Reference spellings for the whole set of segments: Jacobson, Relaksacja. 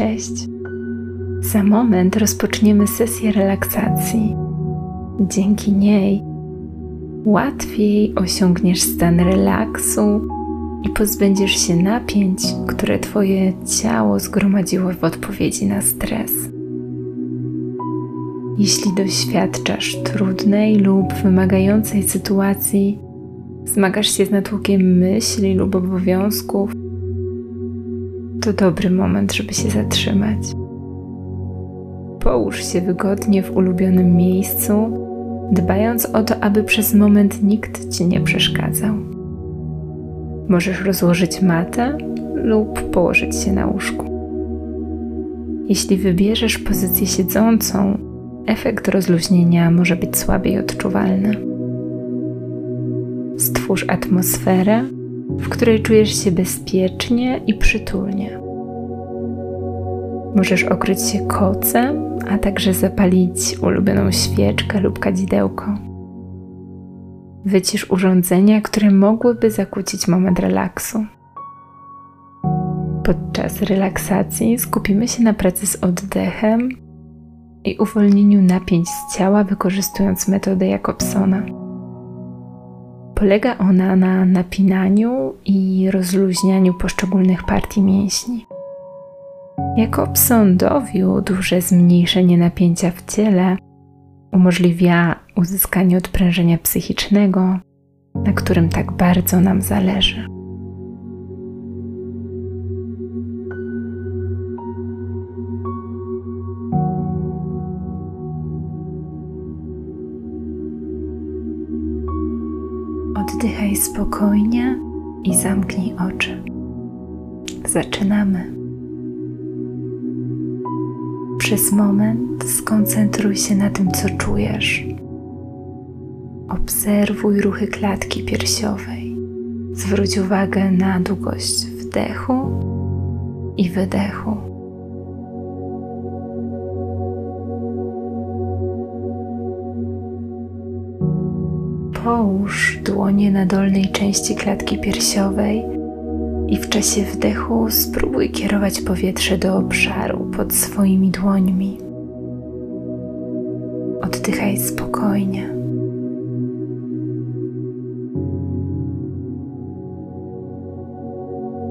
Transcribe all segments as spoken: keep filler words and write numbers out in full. Cześć! Za moment rozpoczniemy sesję relaksacji. Dzięki niej łatwiej osiągniesz stan relaksu i pozbędziesz się napięć, które Twoje ciało zgromadziło w odpowiedzi na stres. Jeśli doświadczasz trudnej lub wymagającej sytuacji, zmagasz się z natłokiem myśli lub obowiązków, to dobry moment, żeby się zatrzymać. Połóż się wygodnie w ulubionym miejscu, dbając o to, aby przez moment nikt Ci nie przeszkadzał. Możesz rozłożyć matę lub położyć się na łóżku. Jeśli wybierzesz pozycję siedzącą, efekt rozluźnienia może być słabiej odczuwalny. Stwórz atmosferę, w której czujesz się bezpiecznie i przytulnie. Możesz okryć się kocem, a także zapalić ulubioną świeczkę lub kadzidełko. Wycisz urządzenia, które mogłyby zakłócić moment relaksu. Podczas relaksacji skupimy się na pracy z oddechem i uwolnieniu napięć z ciała, wykorzystując metodę Jacobsona. Polega ona na napinaniu i rozluźnianiu poszczególnych partii mięśni. Jacobson dowiódł, że zmniejszenie napięcia w ciele umożliwia uzyskanie odprężenia psychicznego, na którym tak bardzo nam zależy. Oddychaj spokojnie i zamknij oczy. Zaczynamy. Przez moment skoncentruj się na tym, co czujesz. Obserwuj ruchy klatki piersiowej. Zwróć uwagę na długość wdechu i wydechu. Połóż dłonie na dolnej części klatki piersiowej i w czasie wdechu spróbuj kierować powietrze do obszaru pod swoimi dłońmi. Oddychaj spokojnie.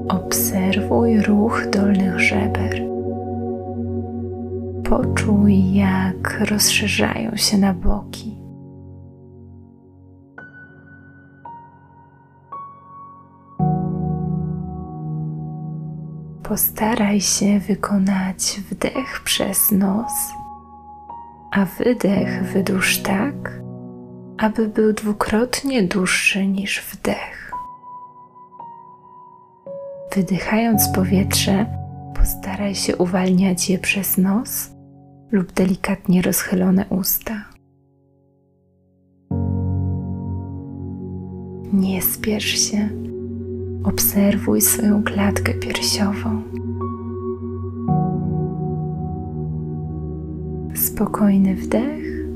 Obserwuj ruch dolnych żeber. Poczuj, jak rozszerzają się na boki. Postaraj się wykonać wdech przez nos, a wydech wydłuż tak, aby był dwukrotnie dłuższy niż wdech. Wydychając powietrze, postaraj się uwalniać je przez nos lub delikatnie rozchylone usta. Nie spiesz się. Obserwuj swoją klatkę piersiową. Spokojny wdech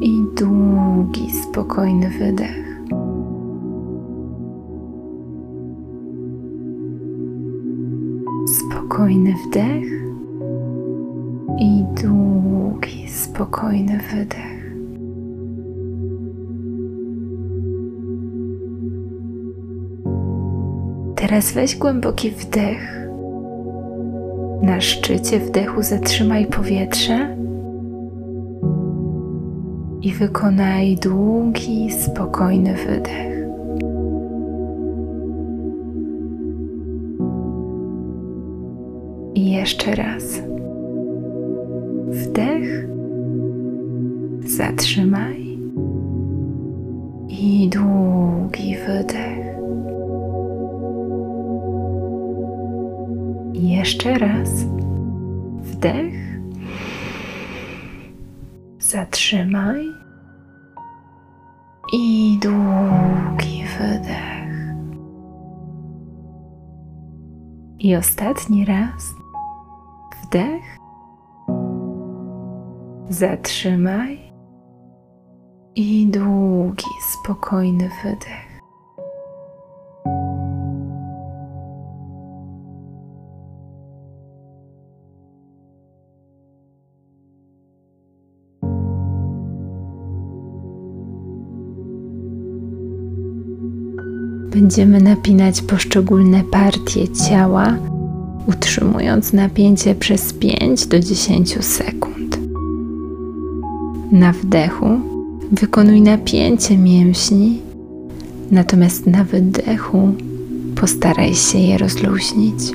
i długi, spokojny wydech. Spokojny wdech i długi, spokojny wydech. Teraz weź głęboki wdech. Na szczycie wdechu zatrzymaj powietrze i wykonaj długi, spokojny wydech. I jeszcze raz. Wdech, zatrzymaj i długi wydech. Jeszcze raz. Wdech. Zatrzymaj. I długi wydech. I ostatni raz. Wdech. Zatrzymaj. I długi, spokojny wydech. Będziemy napinać poszczególne partie ciała, utrzymując napięcie przez pięć do dziesięciu sekund. Na wdechu wykonuj napięcie mięśni, natomiast na wydechu postaraj się je rozluźnić.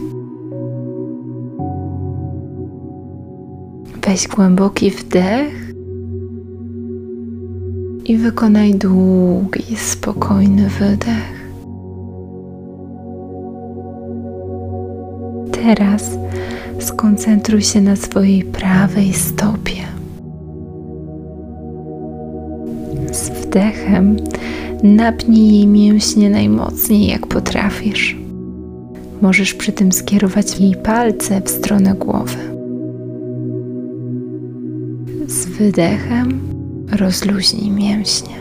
Weź głęboki wdech i wykonaj długi, spokojny wydech. Teraz skoncentruj się na swojej prawej stopie. Z wdechem napnij jej mięśnie najmocniej, jak potrafisz. Możesz przy tym skierować jej palce w stronę głowy. Z wydechem rozluźnij mięśnie.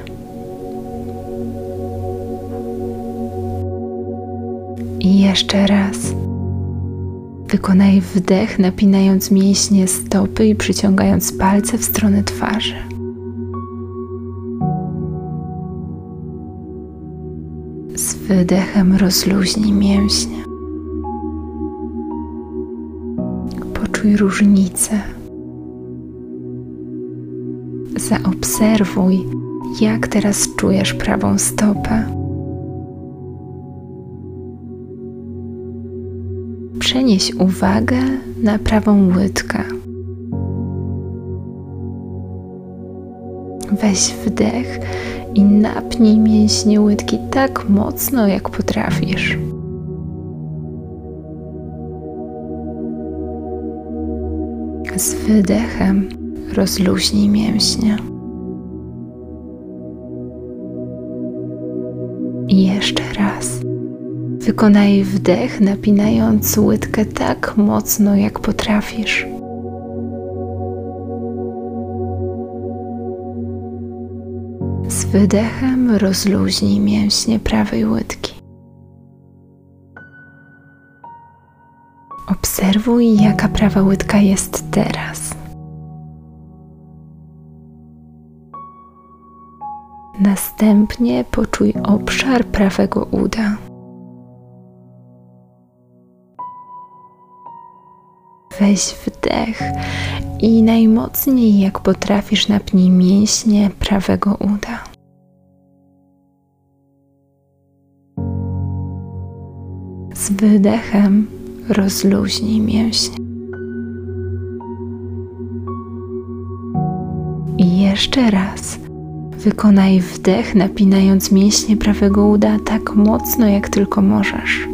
I jeszcze raz. Wykonaj wdech, napinając mięśnie stopy i przyciągając palce w stronę twarzy. Z wydechem rozluźnij mięśnie. Poczuj różnicę. Zaobserwuj, jak teraz czujesz prawą stopę. Przenieś uwagę na prawą łydkę. Weź wdech i napnij mięśnie łydki tak mocno, jak potrafisz. Z wydechem rozluźnij mięśnie. I jeszcze raz. Wykonaj wdech, napinając łydkę tak mocno, jak potrafisz. Z wydechem rozluźnij mięśnie prawej łydki. Obserwuj, jaka prawa łydka jest teraz. Następnie poczuj obszar prawego uda. Weź wdech i najmocniej, jak potrafisz, napnij mięśnie prawego uda. Z wydechem rozluźnij mięśnie. I jeszcze raz. Wykonaj wdech, napinając mięśnie prawego uda tak mocno, jak tylko możesz.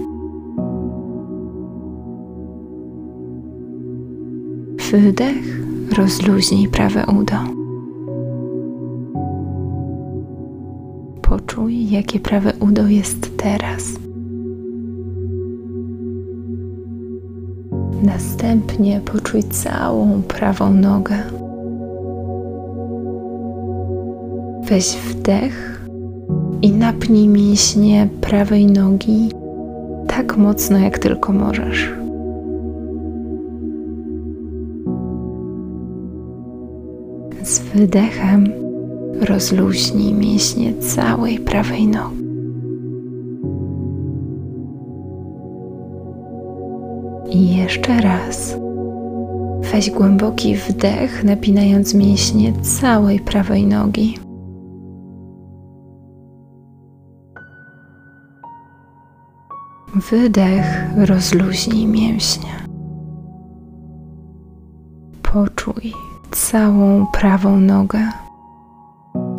Wydech, rozluźnij prawe udo. Poczuj, jakie prawe udo jest teraz. Następnie poczuj całą prawą nogę. Weź wdech i napnij mięśnie prawej nogi tak mocno, jak tylko możesz. Z wydechem rozluźnij mięśnie całej prawej nogi. I jeszcze raz. Weź głęboki wdech, napinając mięśnie całej prawej nogi. Wydech, rozluźnij mięśnie. Poczuj całą prawą nogę.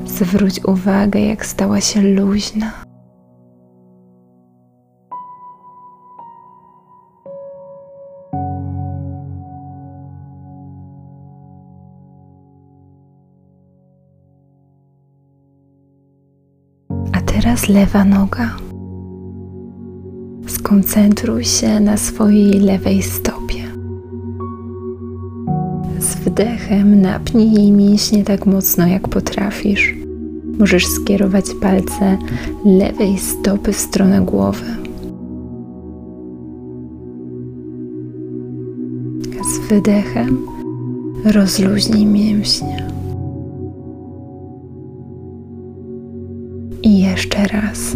Zwróć uwagę, jak stała się luźna. A teraz lewa noga. Skoncentruj się na swojej lewej stopie. Wdechem napnij jej mięśnie tak mocno, jak potrafisz. Możesz skierować palce lewej stopy w stronę głowy. Z wydechem rozluźnij mięśnie. I jeszcze raz.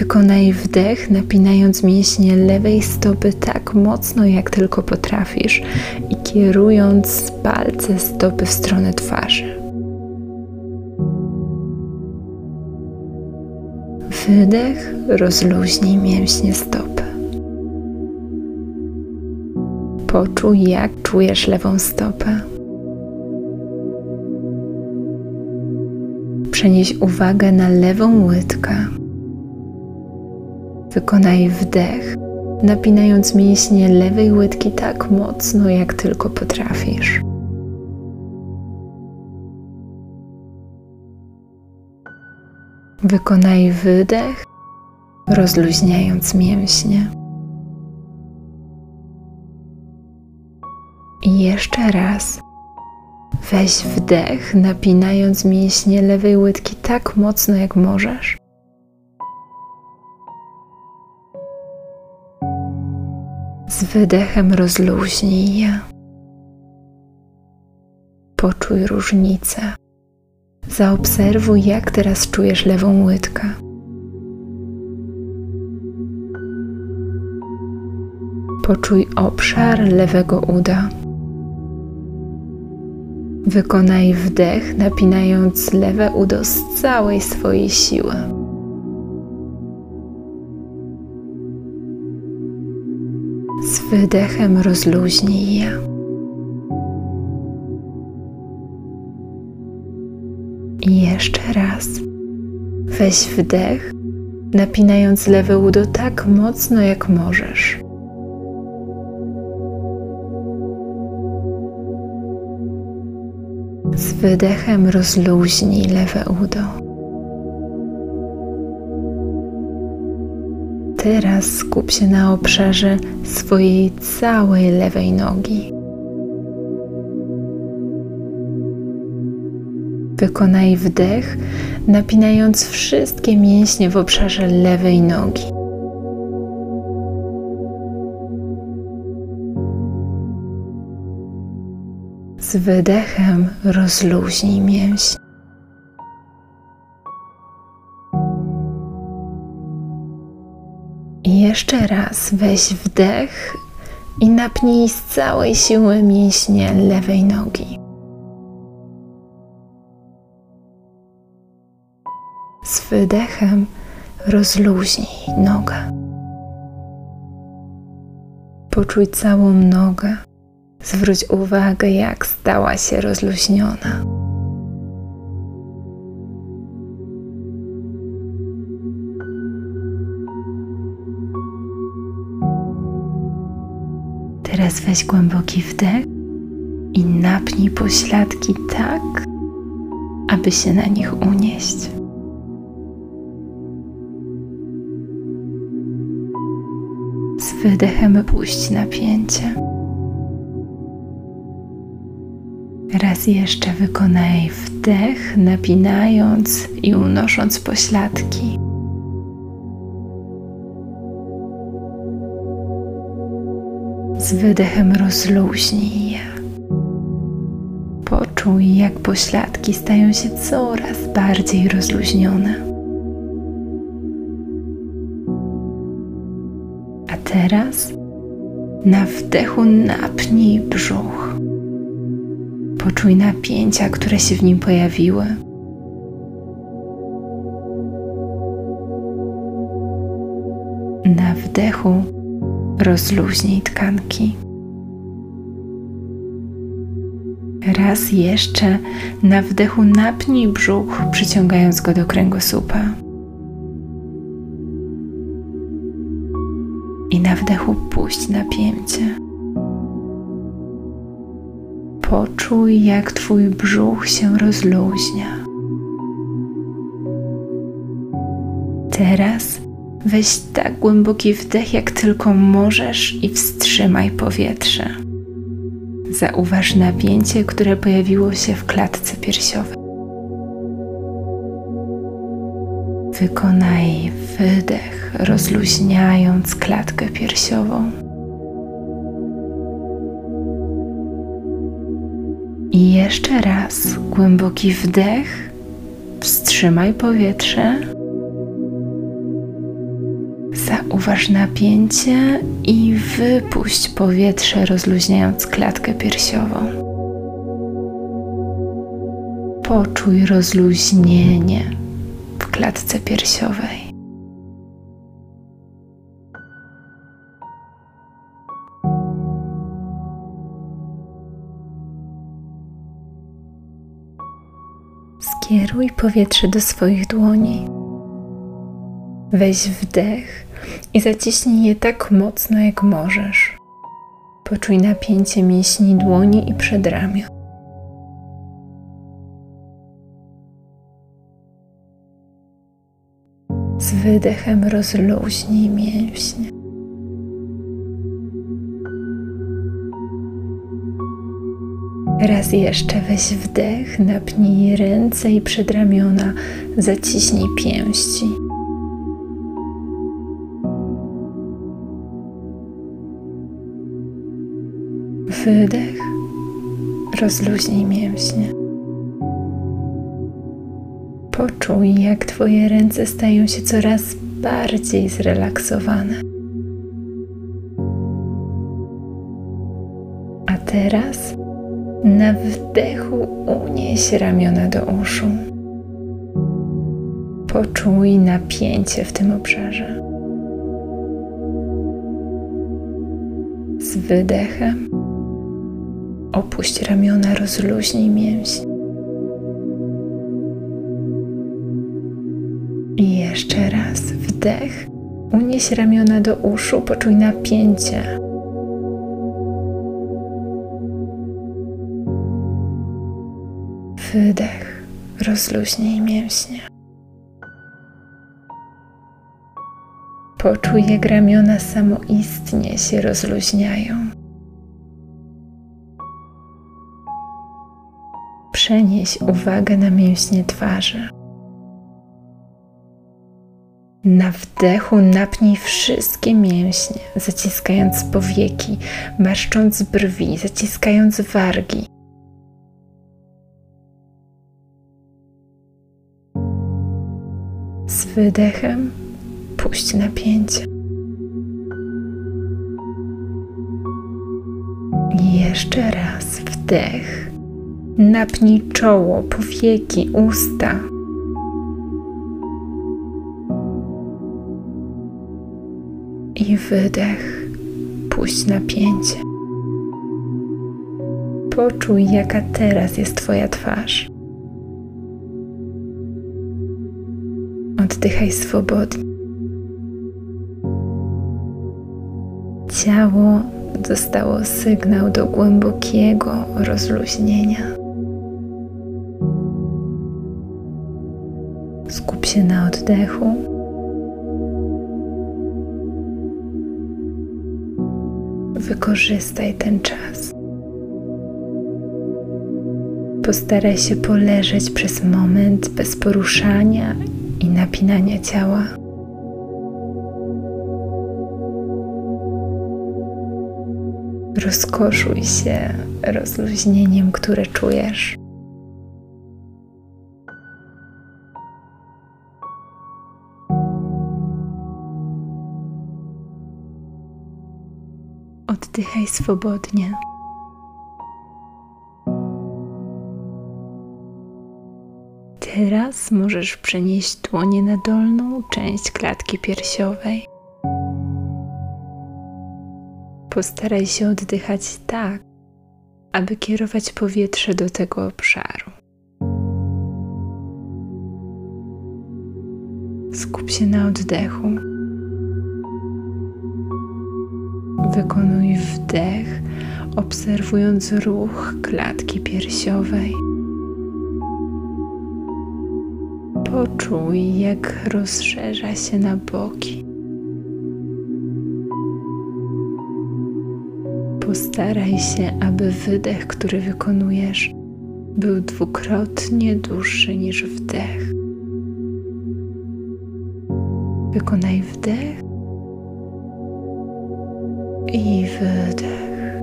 Wykonaj wdech, napinając mięśnie lewej stopy tak mocno, jak tylko potrafisz i kierując palce stopy w stronę twarzy. Wydech, rozluźnij mięśnie stopy. Poczuj, jak czujesz lewą stopę. Przenieś uwagę na lewą łydkę. Wykonaj wdech, napinając mięśnie lewej łydki tak mocno, jak tylko potrafisz. Wykonaj wydech, rozluźniając mięśnie. I jeszcze raz. Weź wdech, napinając mięśnie lewej łydki tak mocno, jak możesz. Z wydechem rozluźnij je. Poczuj różnicę. Zaobserwuj, jak teraz czujesz lewą łydkę. Poczuj obszar lewego uda. Wykonaj wdech, napinając lewe udo z całej swojej siły. Z wydechem rozluźnij je. I jeszcze raz. Weź wdech, napinając lewe udo tak mocno, jak możesz. Z wydechem rozluźnij lewe udo. Teraz skup się na obszarze swojej całej lewej nogi. Wykonaj wdech, napinając wszystkie mięśnie w obszarze lewej nogi. Z wydechem rozluźnij mięśnie. I jeszcze raz weź wdech i napnij z całej siły mięśnie lewej nogi. Z wydechem rozluźnij nogę. Poczuj całą nogę. Zwróć uwagę, jak stała się rozluźniona. Teraz weź głęboki wdech i napnij pośladki tak, aby się na nich unieść. Z wydechem puść napięcie. Raz jeszcze wykonaj wdech, napinając i unosząc pośladki. Z wydechem rozluźnij je. Poczuj, jak pośladki stają się coraz bardziej rozluźnione. A teraz na wdechu napnij brzuch. Poczuj napięcia, które się w nim pojawiły. Na wdechu rozluźnij tkanki. Raz jeszcze na wdechu napnij brzuch, przyciągając go do kręgosłupa. I na wdechu puść napięcie. Poczuj, jak twój brzuch się rozluźnia. Teraz weź tak głęboki wdech, jak tylko możesz i wstrzymaj powietrze. Zauważ napięcie, które pojawiło się w klatce piersiowej. Wykonaj wydech, rozluźniając klatkę piersiową. I jeszcze raz głęboki wdech, wstrzymaj powietrze Zauważ napięcie i wypuść powietrze, rozluźniając klatkę piersiową. Poczuj rozluźnienie w klatce piersiowej. Skieruj powietrze do swoich dłoni. Weź wdech i zaciśnij je tak mocno, jak możesz. Poczuj napięcie mięśni dłoni i przedramion. Z wydechem rozluźnij mięśnie. Raz jeszcze weź wdech, napnij ręce i przedramiona, zaciśnij pięści. Wydech, rozluźnij mięśnie. Poczuj, jak twoje ręce stają się coraz bardziej zrelaksowane. A teraz na wdechu unieś ramiona do uszu. Poczuj napięcie w tym obszarze. Z wydechem opuść ramiona, rozluźnij mięśnie. I jeszcze raz wdech, unieś ramiona do uszu, poczuj napięcie. Wydech, rozluźnij mięśnie. Poczuj, jak ramiona samoistnie się rozluźniają. Przenieś uwagę na mięśnie twarzy. Na wdechu napnij wszystkie mięśnie, zaciskając powieki, marszcząc brwi, zaciskając wargi. Z wydechem puść napięcie. I jeszcze raz wdech. Napnij czoło, powieki, usta. I wydech. Puść napięcie. Poczuj, jaka teraz jest twoja twarz. Oddychaj swobodnie. Ciało dostało sygnał do głębokiego rozluźnienia. Skup się na oddechu. Wykorzystaj ten czas. Postaraj się poleżeć przez moment bez poruszania i napinania ciała. Rozkoszuj się rozluźnieniem, które czujesz. Oddychaj swobodnie. Teraz możesz przenieść dłonie na dolną część klatki piersiowej. Postaraj się oddychać tak, aby kierować powietrze do tego obszaru. Skup się na oddechu. Wykonuj wdech, obserwując ruch klatki piersiowej. Poczuj, jak rozszerza się na boki. Postaraj się, aby wydech, który wykonujesz, był dwukrotnie dłuższy niż wdech. Wykonaj wdech i wydech.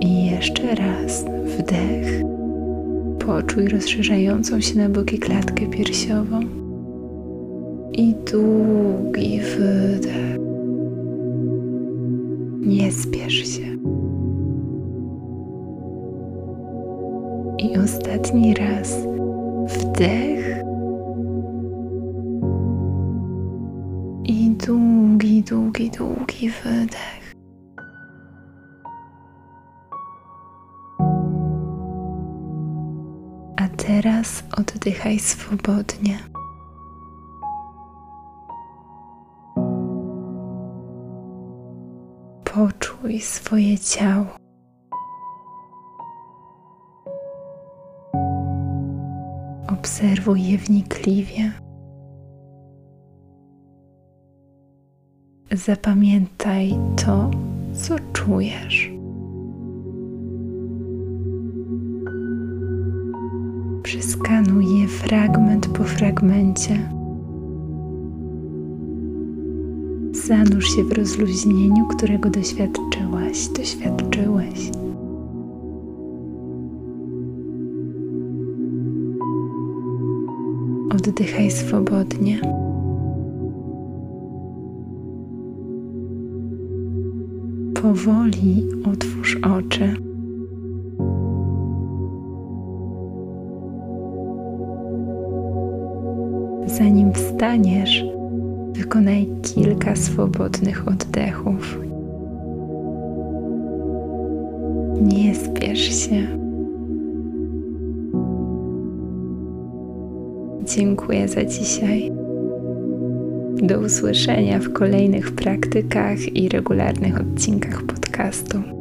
I jeszcze raz wdech. poczuj rozszerzającą się na boki klatkę piersiową i długi wydech. Nie spiesz się. I ostatni raz wdech i długi, długi, długi wydech. Teraz oddychaj swobodnie. Poczuj swoje ciało. Obserwuj je wnikliwie. Zapamiętaj to, co czujesz. Przeskanuj je fragment po fragmencie. Zanurz się w rozluźnieniu, którego doświadczyłaś, doświadczyłeś. Oddychaj swobodnie. Powoli otwórz oczy. Zanim wstaniesz, wykonaj kilka swobodnych oddechów. Nie spiesz się. Dziękuję za dzisiaj. Do usłyszenia w kolejnych praktykach i regularnych odcinkach podcastu.